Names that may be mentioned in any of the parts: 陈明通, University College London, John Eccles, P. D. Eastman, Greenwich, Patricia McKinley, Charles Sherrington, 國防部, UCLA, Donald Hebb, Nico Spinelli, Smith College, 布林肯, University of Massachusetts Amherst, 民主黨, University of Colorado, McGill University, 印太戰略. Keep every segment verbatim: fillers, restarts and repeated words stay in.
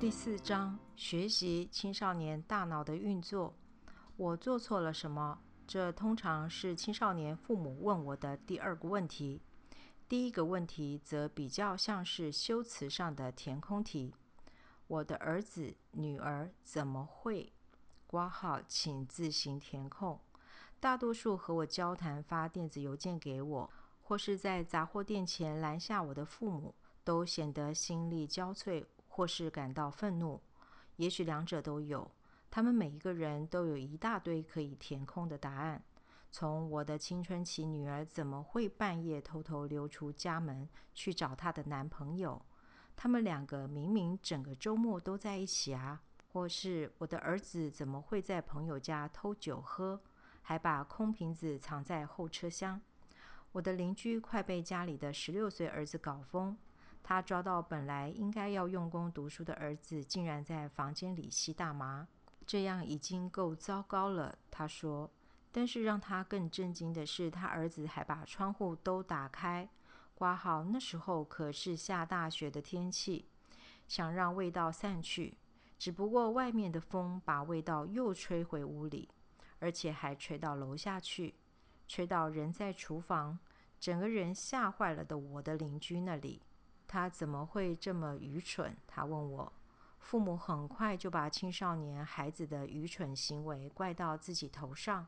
第四章，学习青少年大脑的运作。我做错了什么？这通常是青少年父母问我的第二个问题。第一个问题则比较像是修辞上的填空题。我的儿子、女儿怎么会？括号请自行填空。大多数和我交谈发电子邮件给我，或是在杂货店前拦下我的父母，都显得心力交瘁，或是感到愤怒，也许两者都有。他们每一个人都有一大堆可以填空的答案，从我的青春期女儿怎么会半夜偷偷溜出家门去找她的男朋友，他们两个明明整个周末都在一起啊，或是我的儿子怎么会在朋友家偷酒喝，还把空瓶子藏在后车厢。我的邻居快被家里的十六岁儿子搞疯，他抓到本来应该要用功读书的儿子竟然在房间里吸大麻，这样已经够糟糕了，他说。但是让他更震惊的是，他儿子还把窗户都打开，括号那时候可是下大雪的天气，想让味道散去，只不过外面的风把味道又吹回屋里，而且还吹到楼下去，吹到人在厨房，整个人吓坏了的我的邻居那里。他怎么会这么愚蠢？他问我。父母很快就把青少年孩子的愚蠢行为怪到自己头上，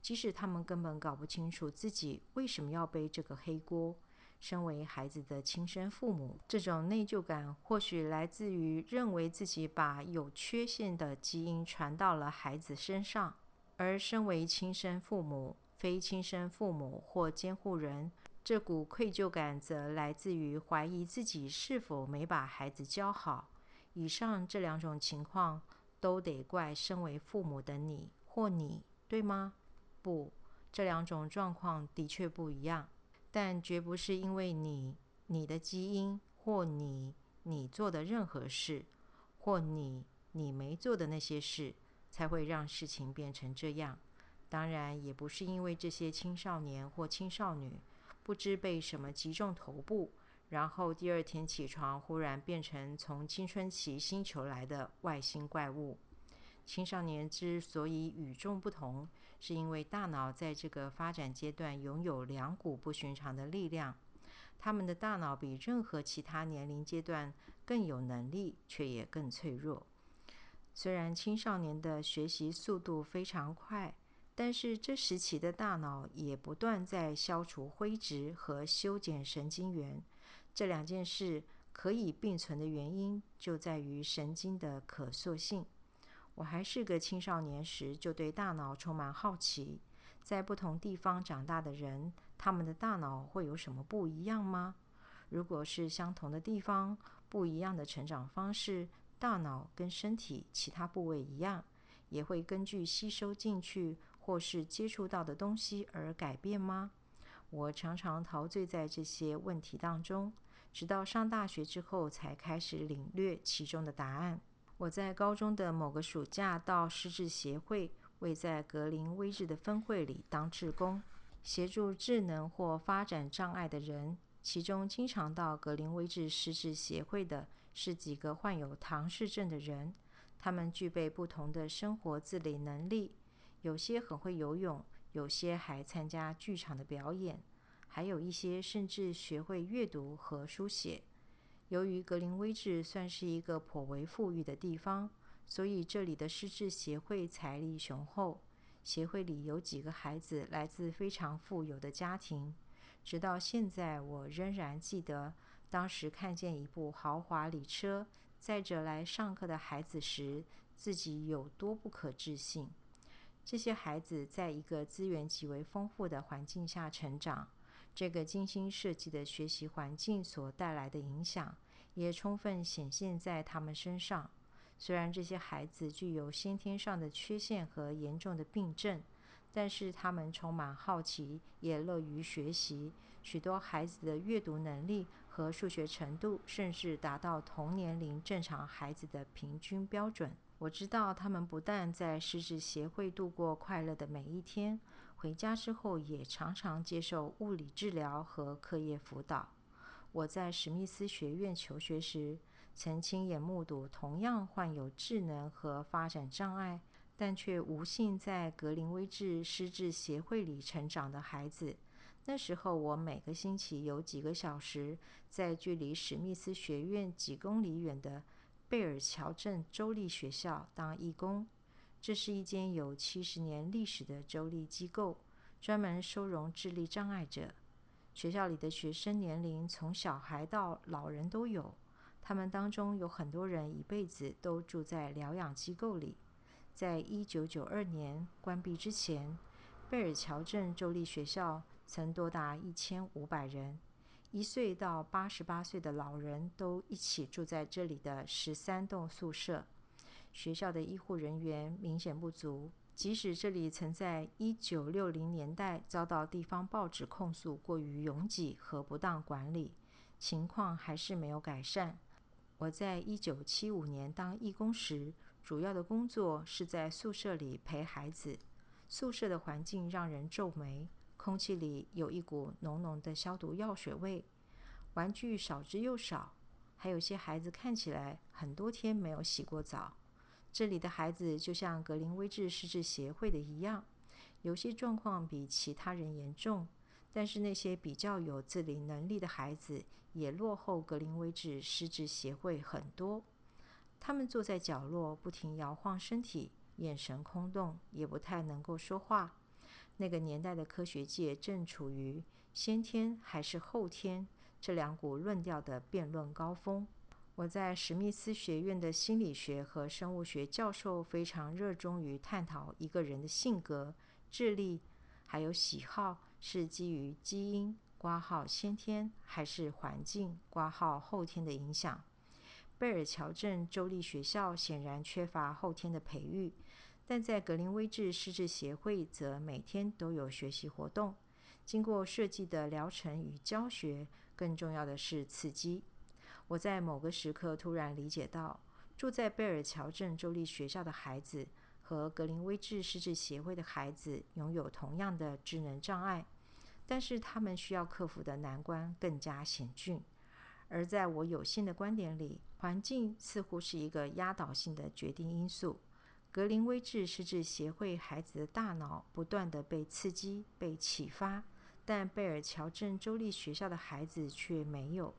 即使他们根本搞不清楚自己为什么要背这个黑锅。身为孩子的亲生父母，这种内疚感或许来自于认为自己把有缺陷的基因传到了孩子身上，而身为亲生父母、非亲生父母或监护人，这股愧疚感则来自于怀疑自己是否没把孩子教好。以上这两种情况都得怪身为父母的你或你，对吗？不，这两种状况的确不一样，但绝不是因为你、你的基因或你、你做的任何事或你、你没做的那些事才会让事情变成这样。当然也不是因为这些青少年或青少女不知被什么击中头部，然后第二天起床忽然变成从青春期星球来的外星怪物。青少年之所以与众不同，是因为大脑在这个发展阶段拥有两股不寻常的力量。他们的大脑比任何其他年龄阶段更有能力，却也更脆弱。虽然青少年的学习速度非常快，但是这时期的大脑也不断在消除灰质和修剪神经元，这两件事可以并存的原因就在于神经的可塑性。我还是个青少年时就对大脑充满好奇，在不同地方长大的人，他们的大脑会有什么不一样吗？如果是相同的地方，不一样的成长方式，大脑跟身体其他部位一样，也会根据吸收进去或是接触到的东西而改变吗？我常常陶醉在这些问题当中，直到上大学之后才开始领略其中的答案。我在高中的某个暑假到失智协会位在格林威治的分会里当志工，协助智能或发展障碍的人，其中经常到格林威治失智协会的是几个患有唐氏症的人，他们具备不同的生活自理能力，有些很会游泳，有些还参加剧场的表演，还有一些甚至学会阅读和书写。由于格林威治算是一个颇为富裕的地方，所以这里的失智协会财力雄厚。协会里有几个孩子来自非常富有的家庭。直到现在，我仍然记得当时看见一部豪华礼车载着来上课的孩子时，自己有多不可置信。这些孩子在一个资源极为丰富的环境下成长，这个精心设计的学习环境所带来的影响也充分显现在他们身上。虽然这些孩子具有先天上的缺陷和严重的病症，但是他们充满好奇，也乐于学习。许多孩子的阅读能力和数学程度甚至达到同年龄正常孩子的平均标准。我知道他们不但在失智协会度过快乐的每一天，回家之后也常常接受物理治疗和课业辅导。我在史密斯学院求学时，曾经也目睹同样患有智能和发展障碍，但却无幸在格林威治失智协会里成长的孩子。那时候我每个星期有几个小时在距离史密斯学院几公里远的贝尔乔镇州立学校当义工。这是一间有七十年历史的州立机构，专门收容智力障碍者。学校里的学生年龄从小孩到老人都有，他们当中有很多人一辈子都住在疗养机构里。在一九九二年关闭之前，贝尔乔镇州立学校曾多达一千五百人，一岁到八十八岁的老人都一起住在这里的十三栋宿舍。学校的医护人员明显不足，即使这里曾在一九六零年代遭到地方报纸控诉过于拥挤和不当管理，情况还是没有改善。我在一九七五年当义工时，主要的工作是在宿舍里陪孩子。宿舍的环境让人皱眉，空气里有一股浓浓的消毒药水味，玩具少之又少，还有些孩子看起来很多天没有洗过澡。这里的孩子就像格林威治失智协会的一样，有些状况比其他人严重，但是那些比较有自理能力的孩子也落后格林威治失智协会很多。他们坐在角落，不停摇晃身体，眼神空洞，也不太能够说话。那个年代的科学界正处于先天还是后天这两股论调的辩论高峰。我在史密斯学院的心理学和生物学教授非常热衷于探讨一个人的性格、智力还有喜好是基于基因括号先天还是环境括号后天的影响。贝尔乔镇州立学校显然缺乏后天的培育，但在格林威治失智协会则每天都有学习活动，经过设计的疗程与教学，更重要的是刺激。我在某个时刻突然理解到，住在贝尔乔镇州立学校的孩子和格林威治失智协会的孩子拥有同样的智能障碍，但是他们需要克服的难关更加险峻。而在我有限的观点里，环境似乎是一个压倒性的决定因素。格林威治失智协会孩子的大脑不断地被刺激、被启发，但贝尔乔镇州立学校的孩子却没有。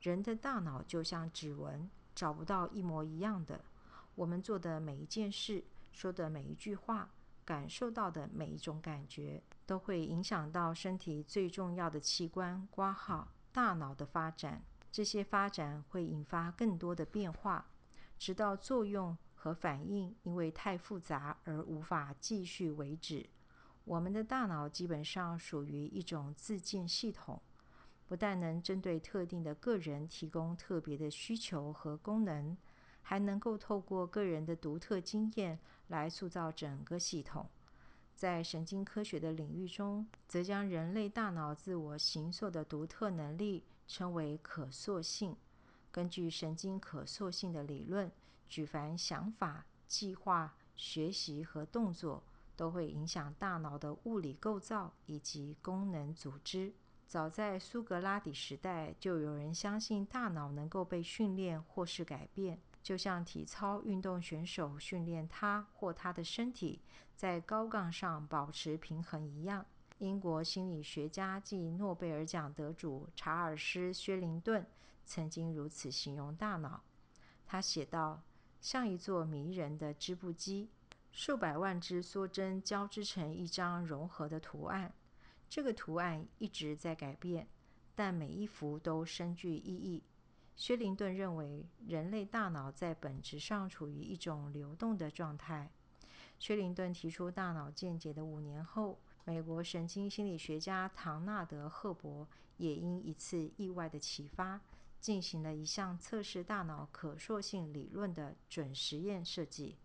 人的大脑就像指纹，找不到一模一样的。我们做的每一件事，说的每一句话，感受到的每一种感觉，都会影响到身体最重要的器官括号大脑的发展。这些发展会引发更多的变化，直到作用和反应因为太复杂而无法继续为止。我们的大脑基本上属于一种自建系统，不但能针对特定的个人提供特别的需求和功能，还能够透过个人的独特经验来塑造整个系统。在神经科学的领域中，则将人类大脑自我形塑的独特能力称为可塑性。根据神经可塑性的理论，举凡想法、计划、学习和动作都会影响大脑的物理构造以及功能组织。早在苏格拉底时代，就有人相信大脑能够被训练或是改变，就像体操运动选手训练他或他的身体在高杠上保持平衡一样。英国心理学家暨诺贝尔奖得主查尔斯·薛灵顿曾经如此形容大脑，他写道：像一座迷人的织布机，数百万只梭针交织成一张融合的图案，这个图案一直在改变，但每一幅都深具意义。薛灵顿认为，人类大脑在本质上处于一种流动的状态。薛灵顿提出大脑见解的五年后，美国神经心理学家唐纳德·赫伯也因一次意外的启发，进行了一项测试大脑可塑性理论的准实验设计。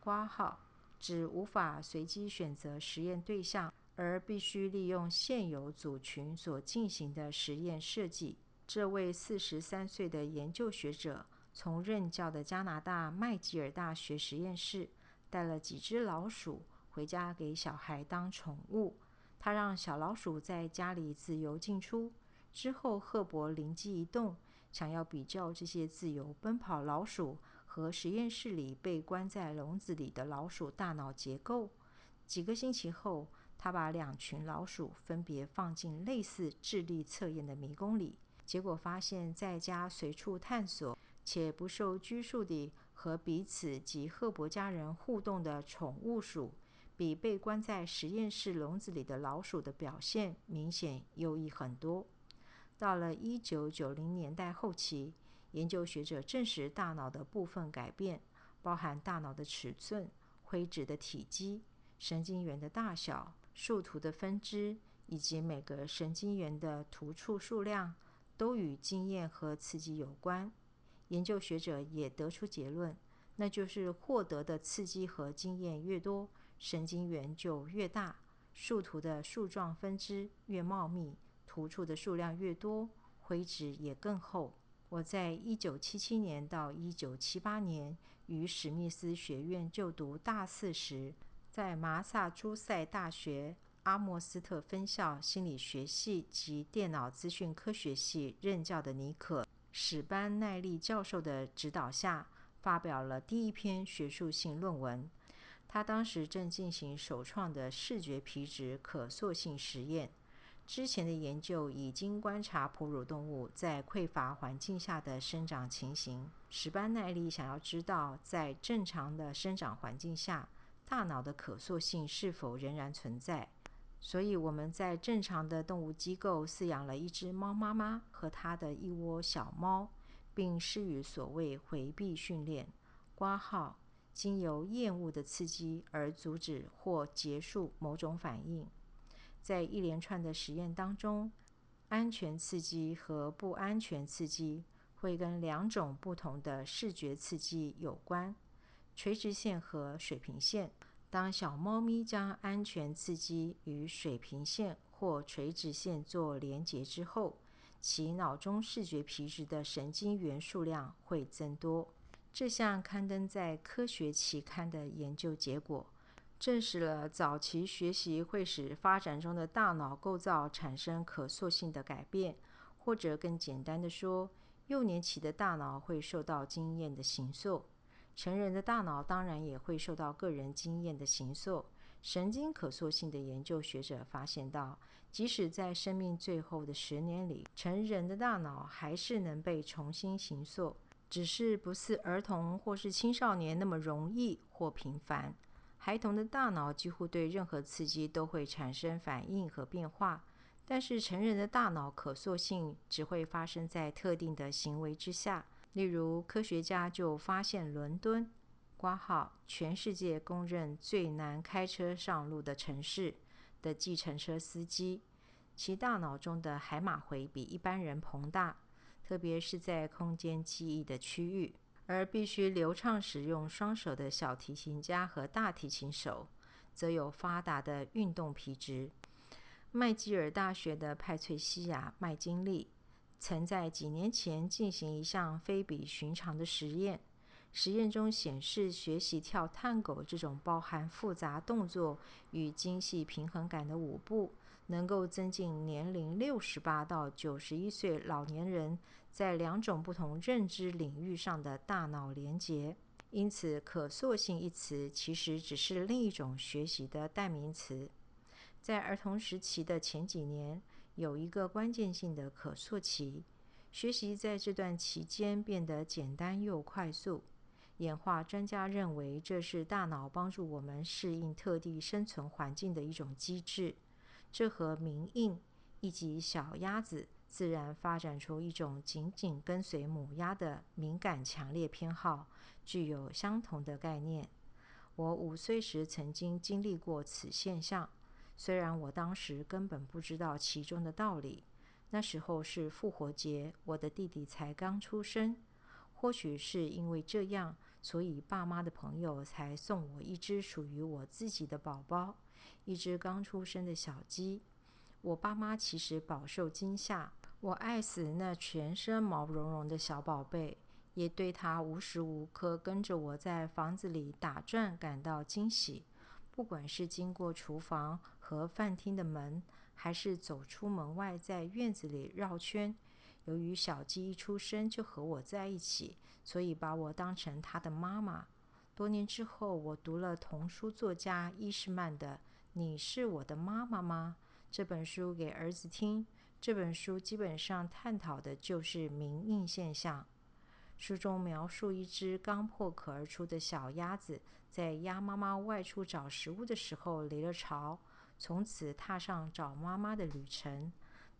括号指无法随机选择实验对象，而必须利用现有组群所进行的实验设计。这位四十三岁的研究学者从任教的加拿大麦吉尔大学实验室带了几只老鼠回家给小孩当宠物，他让小老鼠在家里自由进出。之后赫伯灵机一动，想要比较这些自由奔跑老鼠和实验室里被关在笼子里的老鼠大脑结构。几个星期后，他把两群老鼠分别放进类似智力测验的迷宫里，结果发现在家随处探索且不受拘束地和彼此及赫伯家人互动的宠物鼠，比被关在实验室笼子里的老鼠的表现明显优异很多。到了一九九零年代后期，研究学者证实大脑的部分改变，包含大脑的尺寸、灰质的体积、神经元的大小、树突的分支，以及每个神经元的突触数量，都与经验和刺激有关。研究学者也得出结论，那就是获得的刺激和经验越多，神经元就越大，树突的树状分支越茂密，突触的数量越多，灰质也更厚。我在一九七七年到一九七八年于史密斯学院就读大四时，在麻萨诸塞大学阿默斯特分校心理学系及电脑资讯科学系任教的尼可·史班奈利教授的指导下，发表了第一篇学术性论文。他当时正进行首创的视觉皮质可塑性实验。之前的研究已经观察哺乳动物在匮乏环境下的生长情形。史班奈利想要知道，在正常的生长环境下，大脑的可塑性是否仍然存在。所以我们在正常的动物机构饲养了一只猫妈妈和它的一窝小猫，并施予所谓回避训练，括号经由厌恶的刺激而阻止或结束某种反应。在一连串的实验当中，安全刺激和不安全刺激会跟两种不同的视觉刺激有关，垂直线和水平线。当小猫咪将安全刺激与水平线或垂直线做连结之后，其脑中视觉皮质的神经元数量会增多。这项刊登在科学期刊的研究结果证实了早期学习会使发展中的大脑构造产生可塑性的改变，或者更简单的说，幼年期的大脑会受到经验的形塑。成人的大脑当然也会受到个人经验的形塑。神经可塑性的研究学者发现到，即使在生命最后的十年里，成人的大脑还是能被重新形塑，只是不似儿童或是青少年那么容易或频繁。孩童的大脑几乎对任何刺激都会产生反应和变化，但是成人的大脑可塑性只会发生在特定的行为之下。例如，科学家就发现伦敦（括号全世界公认最难开车上路的城市）的计程车司机，其大脑中的海马回比一般人庞大，特别是在空间记忆的区域。而必须流畅使用双手的小提琴家和大提琴手则有发达的运动皮质。麦基尔大学的派翠西亚·麦金利曾在几年前进行一项非比寻常的实验，实验中显示学习跳探戈这种包含复杂动作与精细平衡感的舞步，能够增进年龄六十八到九十一岁老年人在两种不同认知领域上的大脑连结。因此，可塑性一词其实只是另一种学习的代名词。在儿童时期的前几年，有一个关键性的可塑期，学习在这段期间变得简单又快速。演化专家认为，这是大脑帮助我们适应特定生存环境的一种机制。这和明印以及小鸭子自然发展出一种紧紧跟随母鸭的敏感强烈偏好具有相同的概念。我五岁时曾经经历过此现象，虽然我当时根本不知道其中的道理。那时候是复活节，我的弟弟才刚出生。或许是因为这样，所以爸妈的朋友才送我一只属于我自己的宝宝，一只刚出生的小鸡。我爸妈其实饱受惊吓，我爱死那全身毛茸茸的小宝贝，也对它无时无刻跟着我在房子里打转感到惊喜。不管是经过厨房和饭厅的门，还是走出门外在院子里绕圈，由于小鸡一出生就和我在一起，所以把我当成他的妈妈。多年之后，我读了童书作家伊士曼的《你是我的妈妈吗》这本书给儿子听。这本书基本上探讨的就是明印现象。书中描述一只刚破壳而出的小鸭子，在鸭妈妈外出找食物的时候离了巢，从此踏上找妈妈的旅程。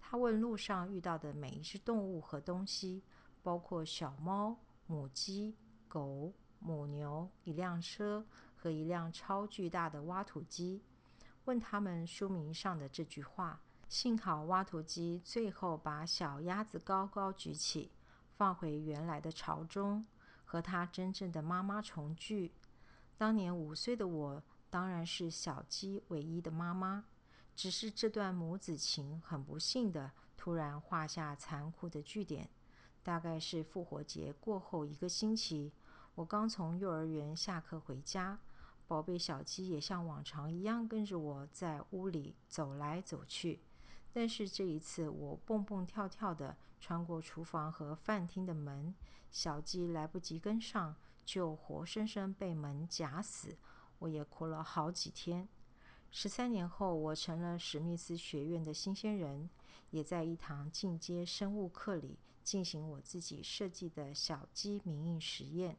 它问路上遇到的每一只动物和东西，包括小猫、母鸡、狗、母牛、一辆车和一辆超巨大的挖土机，问他们书名上的这句话。幸好挖土机最后把小鸭子高高举起，放回原来的巢中，和它真正的妈妈重聚。当年五岁的我当然是小鸡唯一的妈妈，只是这段母子情很不幸的突然画下残酷的句点。大概是复活节过后一个星期，我刚从幼儿园下课回家，宝贝小鸡也像往常一样跟着我在屋里走来走去。但是这一次我蹦蹦跳跳的穿过厨房和饭厅的门，小鸡来不及跟上，就活生生被门夹死。我也哭了好几天。十三年后，我成了史密斯学院的新鲜人，也在一堂进阶生物课里进行我自己设计的小鸡明印实验。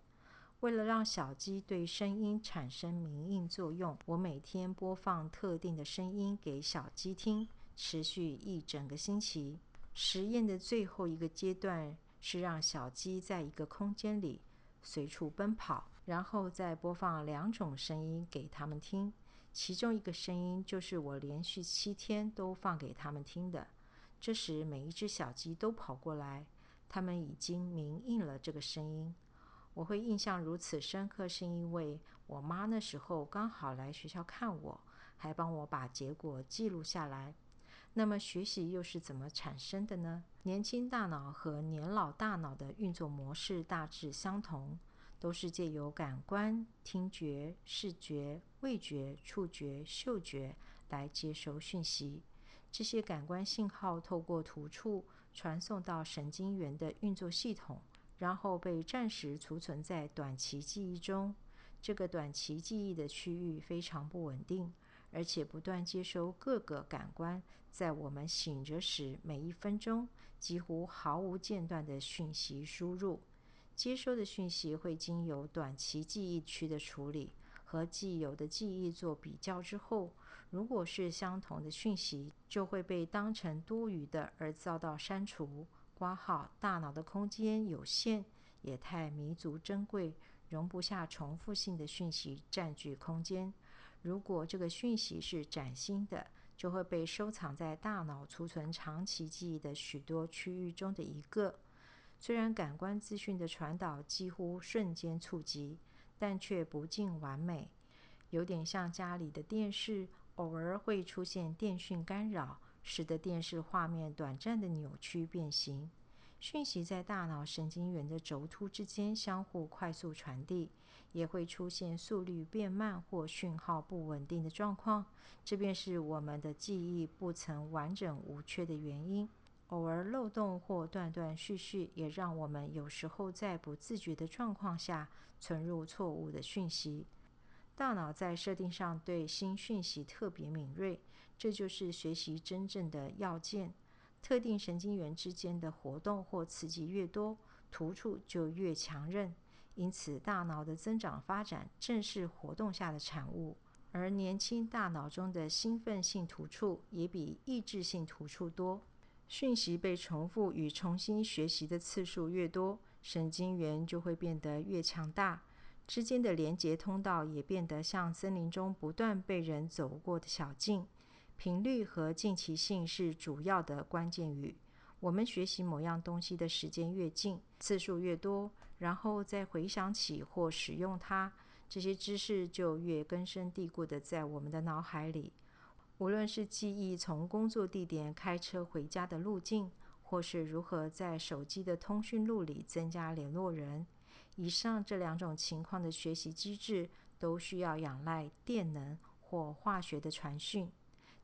为了让小鸡对声音产生明印作用，我每天播放特定的声音给小鸡听，持续一整个星期。实验的最后一个阶段是让小鸡在一个空间里随处奔跑，然后再播放两种声音给他们听。其中一个声音就是我连续七天都放给他们听的。这时每一只小鸡都跑过来，他们已经明印了这个声音。我会印象如此深刻，是因为我妈那时候刚好来学校看我，还帮我把结果记录下来。那么学习又是怎么产生的呢？年轻大脑和年老大脑的运作模式大致相同，都是借由感官、听觉、视觉、味觉、触觉、嗅觉来接收讯息。这些感官信号透过突触传送到神经元的运作系统，然后被暂时储存在短期记忆中。这个短期记忆的区域非常不稳定，而且不断接收各个感官在我们醒着时每一分钟几乎毫无间断的讯息输入。接收的讯息会经由短期记忆区的处理，和既有的记忆做比较之后，如果是相同的讯息，就会被当成多余的而遭到删除。括号大脑的空间有限，也太弥足珍贵，容不下重复性的讯息占据空间。如果这个讯息是崭新的，就会被收藏在大脑储存长期记忆的许多区域中的一个。虽然感官资讯的传导几乎瞬间触及，但却不尽完美，有点像家里的电视，偶尔会出现电讯干扰，使得电视画面短暂的扭曲变形。讯息在大脑神经元的轴突之间相互快速传递，也会出现速率变慢或讯号不稳定的状况，这便是我们的记忆不曾完整无缺的原因。偶尔漏洞或断断续续也让我们有时候在不自觉的状况下存入错误的讯息。大脑在设定上对新讯息特别敏锐，这就是学习真正的要件。特定神经元之间的活动或刺激越多，突触就越强韧，因此大脑的增长发展正是活动下的产物。而年轻大脑中的兴奋性突触也比抑制性突触多。讯息被重复与重新学习的次数越多，神经元就会变得越强大，之间的连接通道也变得像森林中不断被人走过的小径。频率和近期性是主要的关键语。我们学习某样东西的时间越近，次数越多，然后再回想起或使用它，这些知识就越根深蒂固的在我们的脑海里。无论是记忆从工作地点开车回家的路径，或是如何在手机的通讯录里增加联络人，以上这两种情况的学习机制都需要仰赖电能或化学的传讯。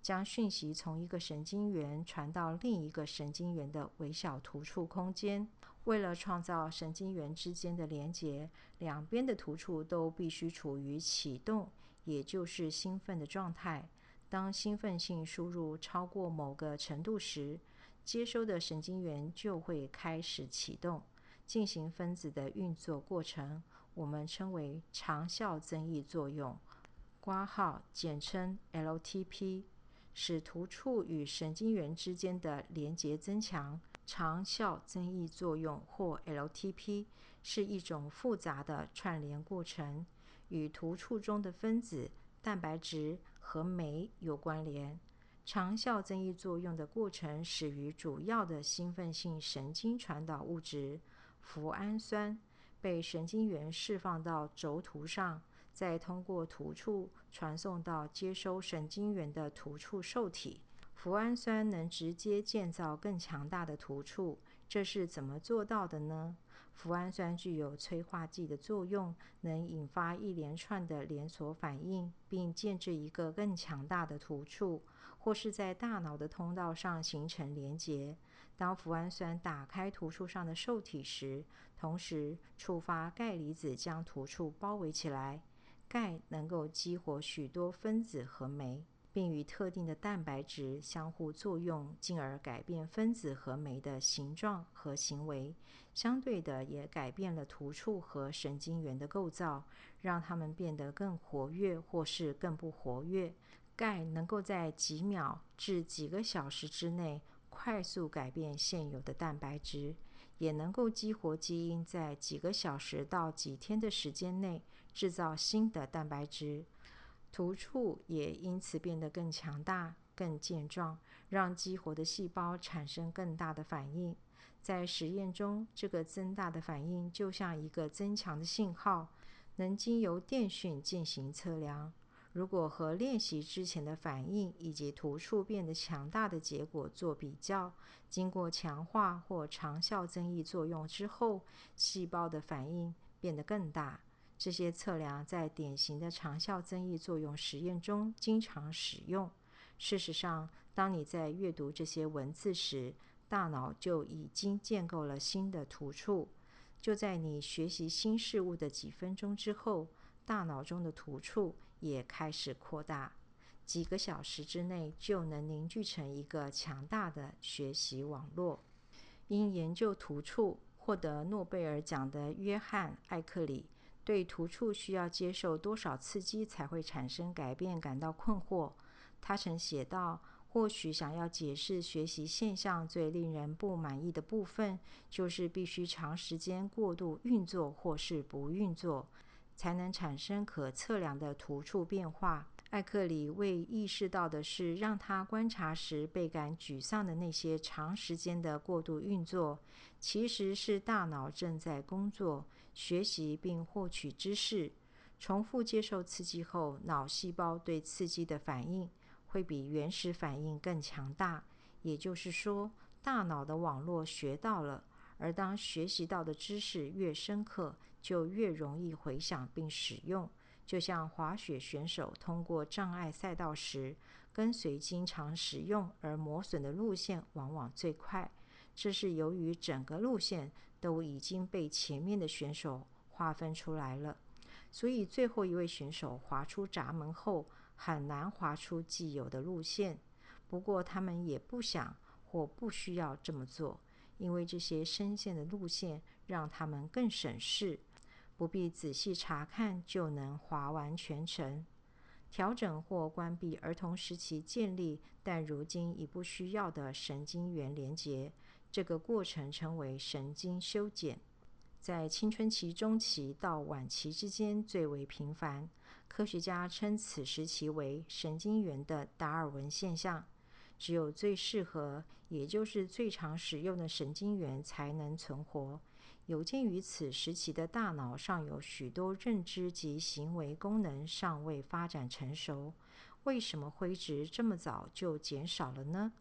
将讯息从一个神经元传到另一个神经元的微小突触空间。为了创造神经元之间的连结，两边的突触都必须处于启动，也就是兴奋的状态。当兴奋性输入超过某个程度时，接收的神经元就会开始启动，进行分子的运作过程，我们称为长效增益作用，括号简称 L T P， 使突触与神经元之间的连结增强。长效增益作用或 L T P 是一种复杂的串联过程，与突触中的分子、蛋白质和酶有关联。长效增益作用的过程始于主要的兴奋性神经传导物质脯氨酸被神经元释放到轴突上，再通过突触传送到接收神经元的突触受体。脯氨酸能直接建造更强大的突触，这是怎么做到的呢？脯氨酸具有催化剂的作用，能引发一连串的连锁反应，并建制一个更强大的突触，或是在大脑的通道上形成连结。当脯氨酸打开突触上的受体时，同时触发钙离子将突触包围起来。钙能够激活许多分子和酶，并与特定的蛋白质相互作用，进而改变分子和酶的形状和行为，相对的也改变了突触和神经元的构造，让它们变得更活跃或是更不活跃。钙能够在几秒至几个小时之内快速改变现有的蛋白质，也能够激活基因在几个小时到几天的时间内制造新的蛋白质。突触也因此变得更强大、更健壮，让激活的细胞产生更大的反应。在实验中，这个增大的反应就像一个增强的信号，能经由电讯进行测量。如果和练习之前的反应以及突触变得强大的结果做比较，经过强化或长效增益作用之后，细胞的反应变得更大。这些测量在典型的长效增益作用实验中经常使用。事实上，当你在阅读这些文字时，大脑就已经建构了新的突触。就在你学习新事物的几分钟之后，大脑中的突触也开始扩大，几个小时之内就能凝聚成一个强大的学习网络。因研究突触获得诺贝尔奖的约翰·艾克里对突触需要接受多少刺激才会产生改变感到困惑。他曾写道，或许想要解释学习现象最令人不满意的部分，就是必须长时间过度运作或是不运作，才能产生可测量的突触变化。艾克里未意识到的是，让他观察时倍感沮丧的那些长时间的过度运作，其实是大脑正在工作学习并获取知识。重复接受刺激后，脑细胞对刺激的反应会比原始反应更强大，也就是说，大脑的网络学到了，而当学习到的知识越深刻，就越容易回想并使用。就像滑雪选手通过障碍赛道时，跟随经常使用而磨损的路线往往最快，这是由于整个路线都已经被前面的选手划分出来了，所以最后一位选手滑出闸门后，很难滑出既有的路线。不过他们也不想或不需要这么做，因为这些深陷的路线让他们更省事，不必仔细查看就能滑完全程。调整或关闭儿童时期建立但如今已不需要的神经元连结，这个过程称为神经修剪，在青春期中期到晚期之间最为频繁。科学家称此时期为神经元的达尔文现象。只有最适合，也就是最常使用的神经元才能存活。有鉴于此时期的大脑尚有许多认知及行为功能尚未发展成熟，为什么灰质这么早就减少了呢？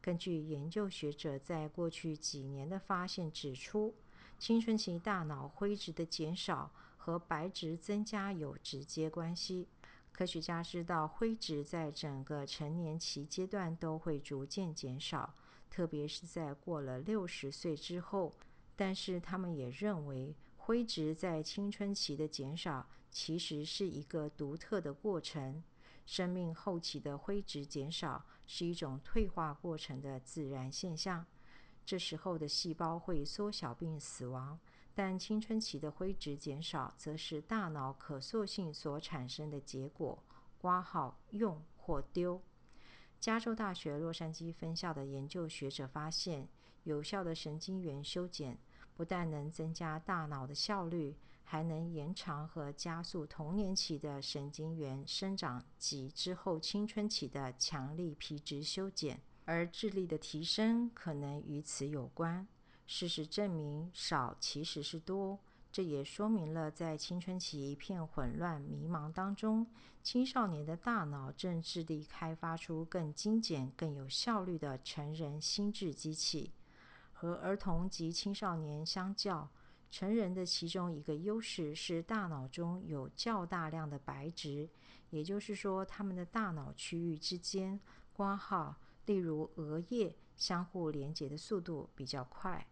根据研究学者在过去几年的发现指出，青春期大脑灰质的减少和白质增加有直接关系。科学家知道灰质在整个成年期阶段都会逐渐减少，特别是在过了六十岁之后。但是他们也认为灰质在青春期的减少其实是一个独特的过程，生命后期的灰质减少是一种退化过程的自然现象。这时候的细胞会缩小并死亡，但青春期的灰质减少则是大脑可塑性所产生的结果，括号用或丢。加州大学洛杉矶分校的研究学者发现，有效的神经元修剪不但能增加大脑的效率，还能延长和加速童年期的神经元生长及之后青春期的强力皮质修剪，而智力的提升可能与此有关。事实证明，少其实是多，这也说明了在青春期一片混乱迷茫当中，青少年的大脑正致力开发出更精简、更有效率的成人心智机器。和儿童及青少年相较，成人的其中一个优势是大脑中有较大量的白质，也就是说他们的大脑区域之间括号例如额叶相互连接的速度比较快。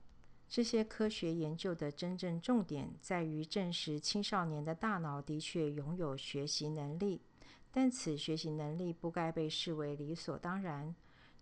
这些科学研究的真正重点在于证实青少年的大脑的确拥有学习能力，但此学习能力不该被视为理所当然。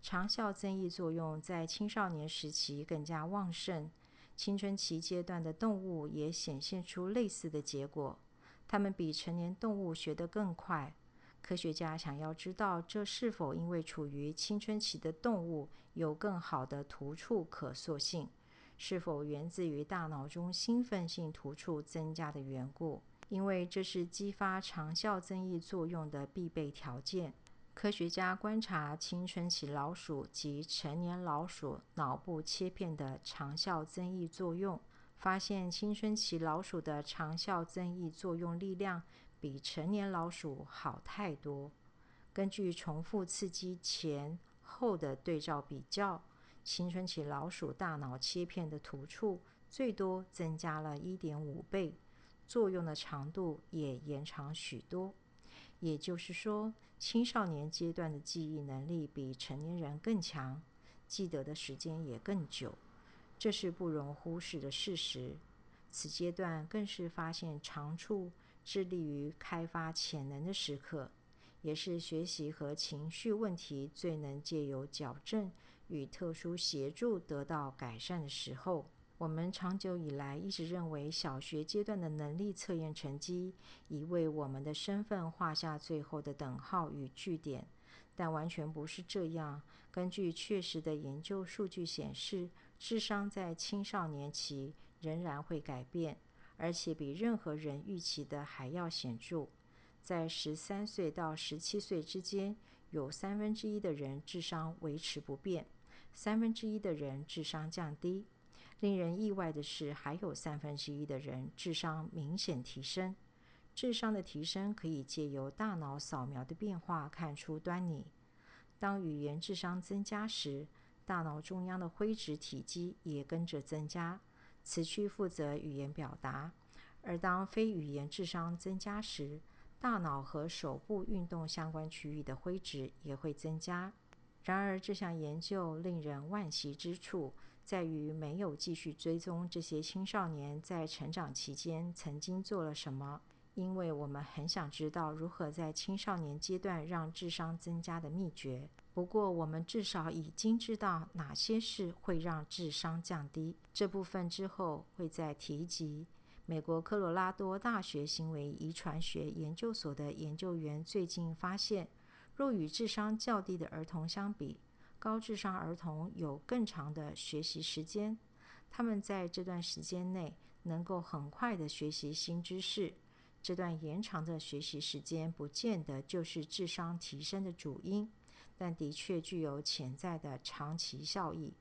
长效增益作用在青少年时期更加旺盛，青春期阶段的动物也显现出类似的结果，它们比成年动物学得更快。科学家想要知道这是否因为处于青春期的动物有更好的突触可塑性，是否源自于大脑中兴奋性突触增加的缘故，因为这是激发长效增益作用的必备条件。科学家观察青春期老鼠及成年老鼠脑部切片的长效增益作用，发现青春期老鼠的长效增益作用力量比成年老鼠好太多。根据重复刺激前后的对照比较，青春期老鼠大脑切片的突触最多增加了 一点五倍，作用的长度也延长许多。也就是说，青少年阶段的记忆能力比成年人更强，记得的时间也更久，这是不容忽视的事实。此阶段更是发现长处、致力于开发潜能的时刻，也是学习和情绪问题最能借由矫正与特殊协助得到改善的时候。我们长久以来一直认为小学阶段的能力测验成绩已为我们的身份画下最后的等号与句点，但完全不是这样。根据确实的研究数据显示，智商在青少年期仍然会改变，而且比任何人预期的还要显著。在十三岁到十七岁之间，有三分之一的人智商维持不变，三分之一的人智商降低。令人意外的是，还有三分之一的人智商明显提升。智商的提升可以借由大脑扫描的变化看出端倪。当语言智商增加时，大脑中央的灰质体积也跟着增加，此区负责语言表达；而当非语言智商增加时，大脑和手部运动相关区域的灰质也会增加。然而，这项研究令人惋惜之处在于没有继续追踪这些青少年在成长期间曾经做了什么，因为我们很想知道如何在青少年阶段让智商增加的秘诀。不过，我们至少已经知道哪些事会让智商降低，这部分之后会再提及。美国科罗拉多大学行为遗传学研究所的研究员最近发现，若与智商较低的儿童相比，高智商儿童有更长的学习时间，他们在这段时间内能够很快地学习新知识。这段延长的学习时间不见得就是智商提升的主因，但的确具有潜在的长期效益。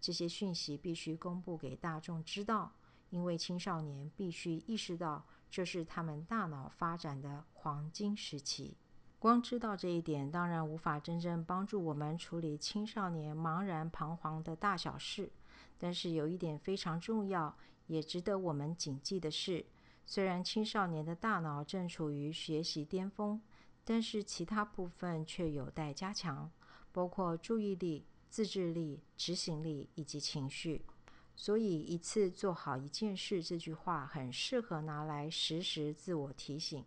这些讯息必须公布给大众知道，因为青少年必须意识到这是他们大脑发展的黄金时期。光知道这一点当然无法真正帮助我们处理青少年茫然彷徨的大小事，但是有一点非常重要也值得我们谨记的是，虽然青少年的大脑正处于学习巅峰，但是其他部分却有待加强，包括注意力、自制力、执行力以及情绪。所以一次做好一件事这句话很适合拿来时时自我提醒，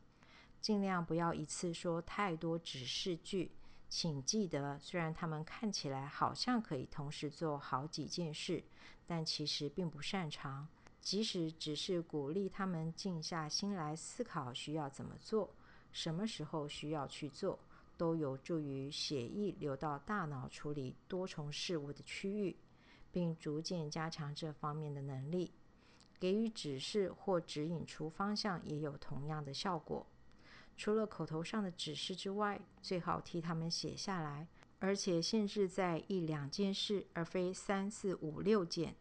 尽量不要一次说太多指示句。请记得，虽然他们看起来好像可以同时做好几件事，但其实并不擅长。即使只是鼓励他们静下心来思考需要怎么做，什么时候需要去做，都有助于血液流到大脑处理多重事物的区域，并逐渐加强这方面的能力。给予指示或指引出方向也有同样的效果。除了口头上的指示之外，最好替他们写下来，而且限制在一两件事，而非三四五六件。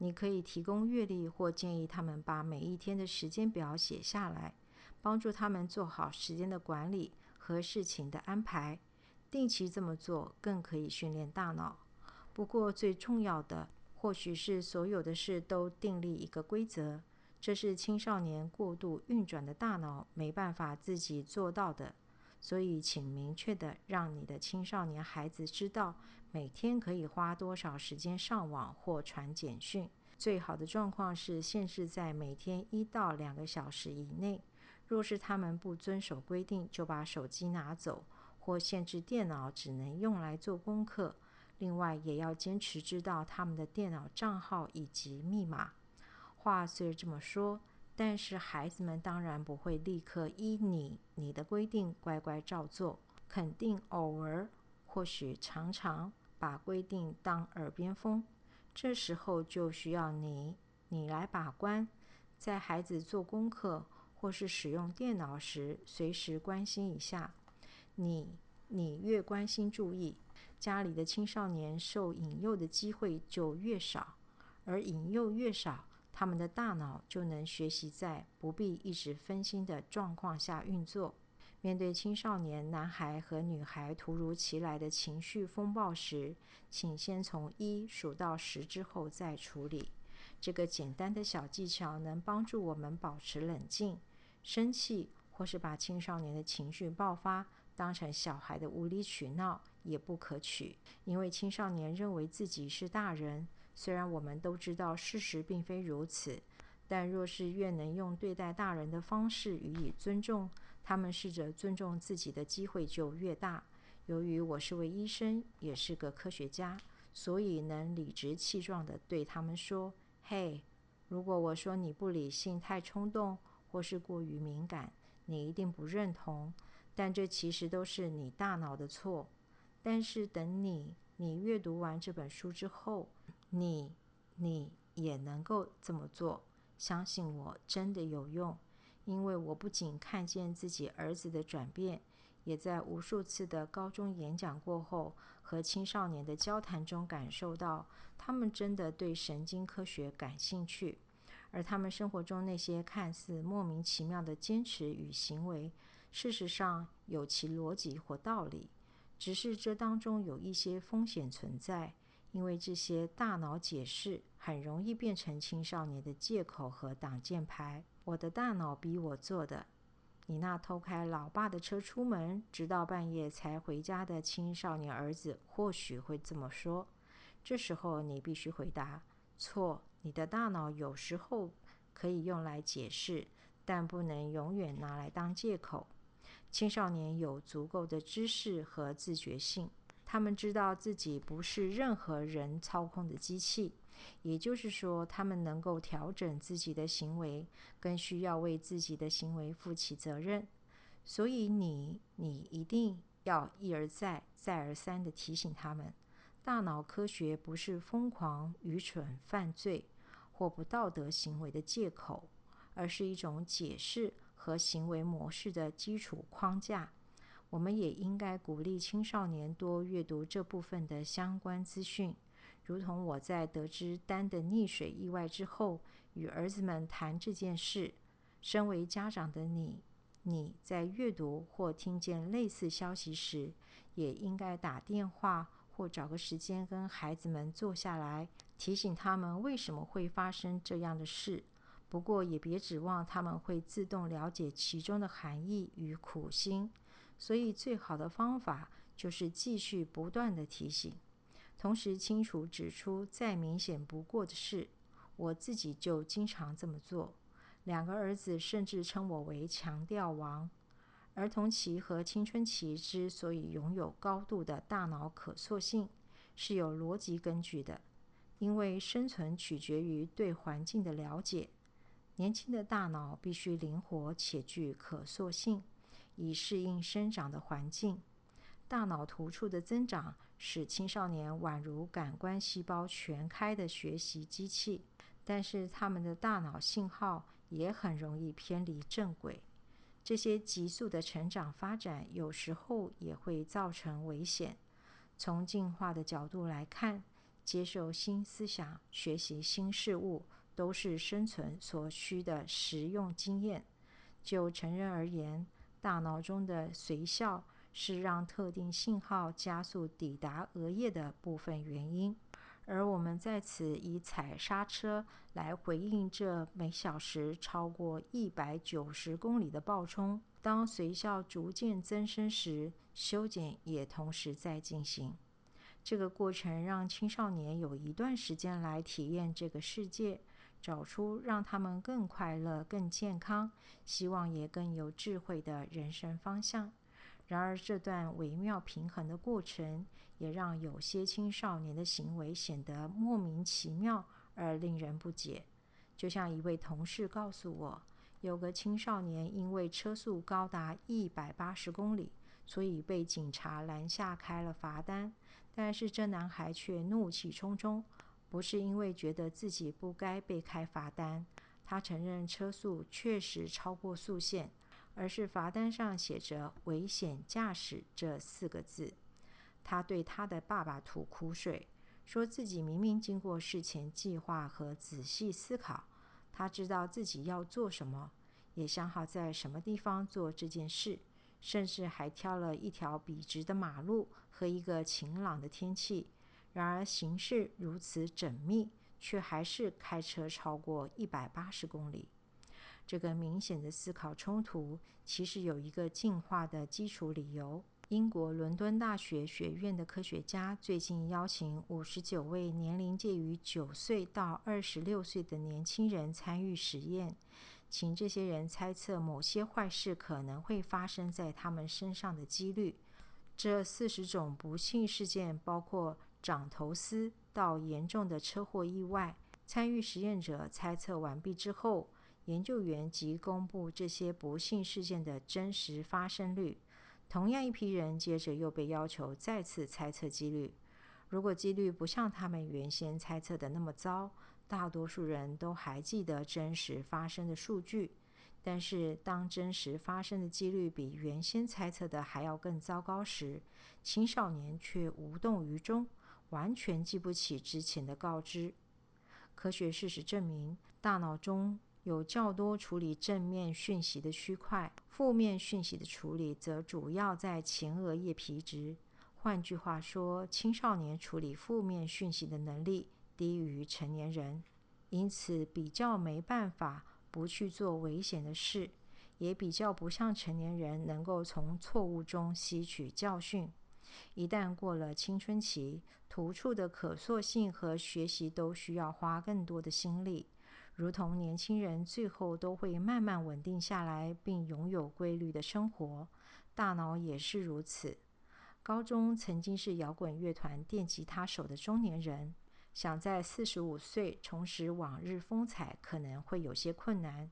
你可以提供阅历或建议他们把每一天的时间表写下来，帮助他们做好时间的管理和事情的安排。定期这么做更可以训练大脑。不过最重要的，或许是所有的事都订立一个规则，这是青少年过度运转的大脑没办法自己做到的。所以请明确的让你的青少年孩子知道每天可以花多少时间上网或传简讯，最好的状况是限制在每天一到两个小时以内。若是他们不遵守规定，就把手机拿走，或限制电脑只能用来做功课。另外也要坚持知道他们的电脑账号以及密码。话虽这么说，但是孩子们当然不会立刻依你你的规定乖乖照做，肯定偶尔或许常常把规定当耳边风。这时候就需要你你来把关，在孩子做功课或是使用电脑时随时关心一下。你你越关心注意，家里的青少年受引诱的机会就越少，而引诱越少，他们的大脑就能学习在不必一直分心的状况下运作。面对青少年男孩和女孩突如其来的情绪风暴时，请先从一数到十之后再处理。这个简单的小技巧能帮助我们保持冷静。生气或是把青少年的情绪爆发当成小孩的无理取闹也不可取，因为青少年认为自己是大人。虽然我们都知道事实并非如此，但若是越能用对待大人的方式予以尊重，他们试着尊重自己的机会就越大。由于我是位医生，也是个科学家，所以能理直气壮地对他们说：嘿，如果我说你不理性、太冲动或是过于敏感，你一定不认同，但这其实都是你大脑的错。但是等你你阅读完这本书之后，你你也能够这么做，相信我，真的有用。因为我不仅看见自己儿子的转变，也在无数次的高中演讲过后和青少年的交谈中感受到，他们真的对神经科学感兴趣，而他们生活中那些看似莫名其妙的坚持与行为，事实上有其逻辑或道理，只是这当中有一些风险存在。因为这些大脑解释很容易变成青少年的借口和挡箭牌。我的大脑逼我做的，你那偷开老爸的车出门，直到半夜才回家的青少年儿子或许会这么说。这时候你必须回答：错，你的大脑有时候可以用来解释，但不能永远拿来当借口。青少年有足够的知识和自觉性，他们知道自己不是任何人操控的机器，也就是说，他们能够调整自己的行为，更需要为自己的行为负起责任。所以你，你一定要一而再、再而三地提醒他们，大脑科学不是疯狂、愚蠢、犯罪或不道德行为的借口，而是一种解释和行为模式的基础框架。我们也应该鼓励青少年多阅读这部分的相关资讯，如同我在得知丹的溺水意外之后，与儿子们谈这件事。身为家长的你，你在阅读或听见类似消息时，也应该打电话或找个时间跟孩子们坐下来，提醒他们为什么会发生这样的事。不过也别指望他们会自动了解其中的含义与苦心。所以最好的方法就是继续不断的提醒，同时清楚指出再明显不过的事。我自己就经常这么做，两个儿子甚至称我为强调王。儿童期和青春期之所以拥有高度的大脑可塑性，是有逻辑根据的，因为生存取决于对环境的了解。年轻的大脑必须灵活且具可塑性，以适应生长的环境。大脑突触的增长使青少年宛如感官细胞全开的学习机器，但是他们的大脑信号也很容易偏离正轨。这些急速的成长发展有时候也会造成危险。从进化的角度来看，接受新思想、学习新事物都是生存所需的实用经验。就成人而言，大脑中的髓鞘是让特定信号加速抵达额叶的部分原因，而我们在此以踩刹车来回应这每小时超过一百九十公里的暴冲。当髓鞘逐渐增生时，修剪也同时在进行。这个过程让青少年有一段时间来体验这个世界，找出让他们更快乐、更健康，希望也更有智慧的人生方向。然而，这段微妙平衡的过程也让有些青少年的行为显得莫名其妙而令人不解。就像一位同事告诉我，有个青少年因为车速高达一百八十公里，所以被警察拦下开了罚单，但是这男孩却怒气冲冲，不是因为觉得自己不该被开罚单，他承认车速确实超过速限，而是罚单上写着危险驾驶这四个字。他对他的爸爸吐苦水，说自己明明经过事前计划和仔细思考，他知道自己要做什么，也想好在什么地方做这件事，甚至还挑了一条笔直的马路和一个晴朗的天气。然而形势如此缜密，却还是开车超过一百八十公里。这个明显的思考冲突其实有一个进化的基础理由。英国伦敦大学学院的科学家最近邀请五十九位年龄介于九岁到二十六岁的年轻人参与实验，请这些人猜测某些坏事可能会发生在他们身上的几率。这四十种不幸事件包括长头丝到严重的车祸意外。参与实验者猜测完毕之后，研究员即公布这些不幸事件的真实发生率。同样一批人接着又被要求再次猜测几率，如果几率不像他们原先猜测的那么糟，大多数人都还记得真实发生的数据，但是当真实发生的几率比原先猜测的还要更糟糕时，青少年却无动于衷，完全记不起之前的告知。科学事实证明，大脑中有较多处理正面讯息的区块，负面讯息的处理则主要在前额叶皮质。换句话说，青少年处理负面讯息的能力低于成年人，因此比较没办法不去做危险的事，也比较不像成年人能够从错误中吸取教训。一旦过了青春期，突触的可塑性和学习都需要花更多的心力。如同年轻人最后都会慢慢稳定下来并拥有规律的生活，大脑也是如此。高中曾经是摇滚乐团电吉他手的中年人，想在四十五岁重拾往日风采可能会有些困难，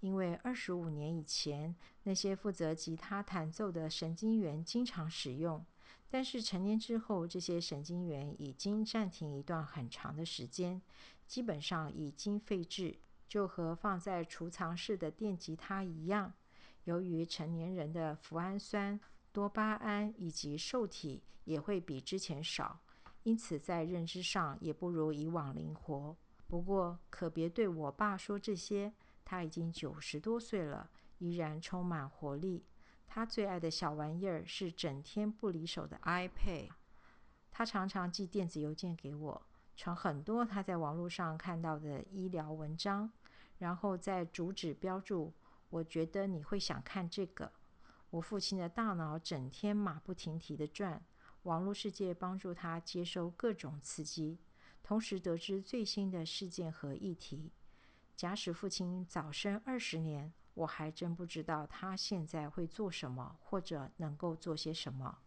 因为二十五年以前那些负责吉他弹奏的神经元经常使用，但是成年之后这些神经元已经暂停一段很长的时间，基本上已经废置，就和放在储藏室的电吉他一样。由于成年人的脯氨酸、多巴胺以及受体也会比之前少，因此在认知上也不如以往灵活。不过可别对我爸说这些，他已经九十多岁了，依然充满活力。他最爱的小玩意儿是整天不离手的 iPad。 他常常寄电子邮件给我，传很多他在网络上看到的医疗文章，然后在主旨标注我觉得你会想看这个。我父亲的大脑整天马不停蹄地转，网络世界帮助他接收各种刺激，同时得知最新的事件和议题。假使父亲早生二十年，我还真不知道他现在会做什么，或者能够做些什么。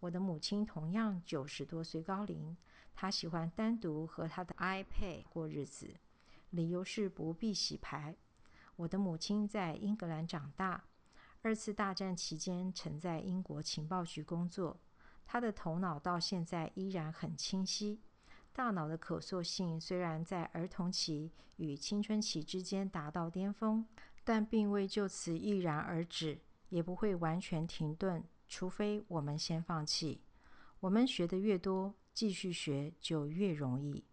我的母亲同样九十多岁高龄，她喜欢单独和她的 iPad 过日子，理由是不必洗牌。我的母亲在英格兰长大，二次大战期间曾在英国情报局工作，她的头脑到现在依然很清晰。大脑的可塑性虽然在儿童期与青春期之间达到巅峰，但并未就此一然而止，也不会完全停顿，除非我们先放弃。我们学得越多，继续学就越容易。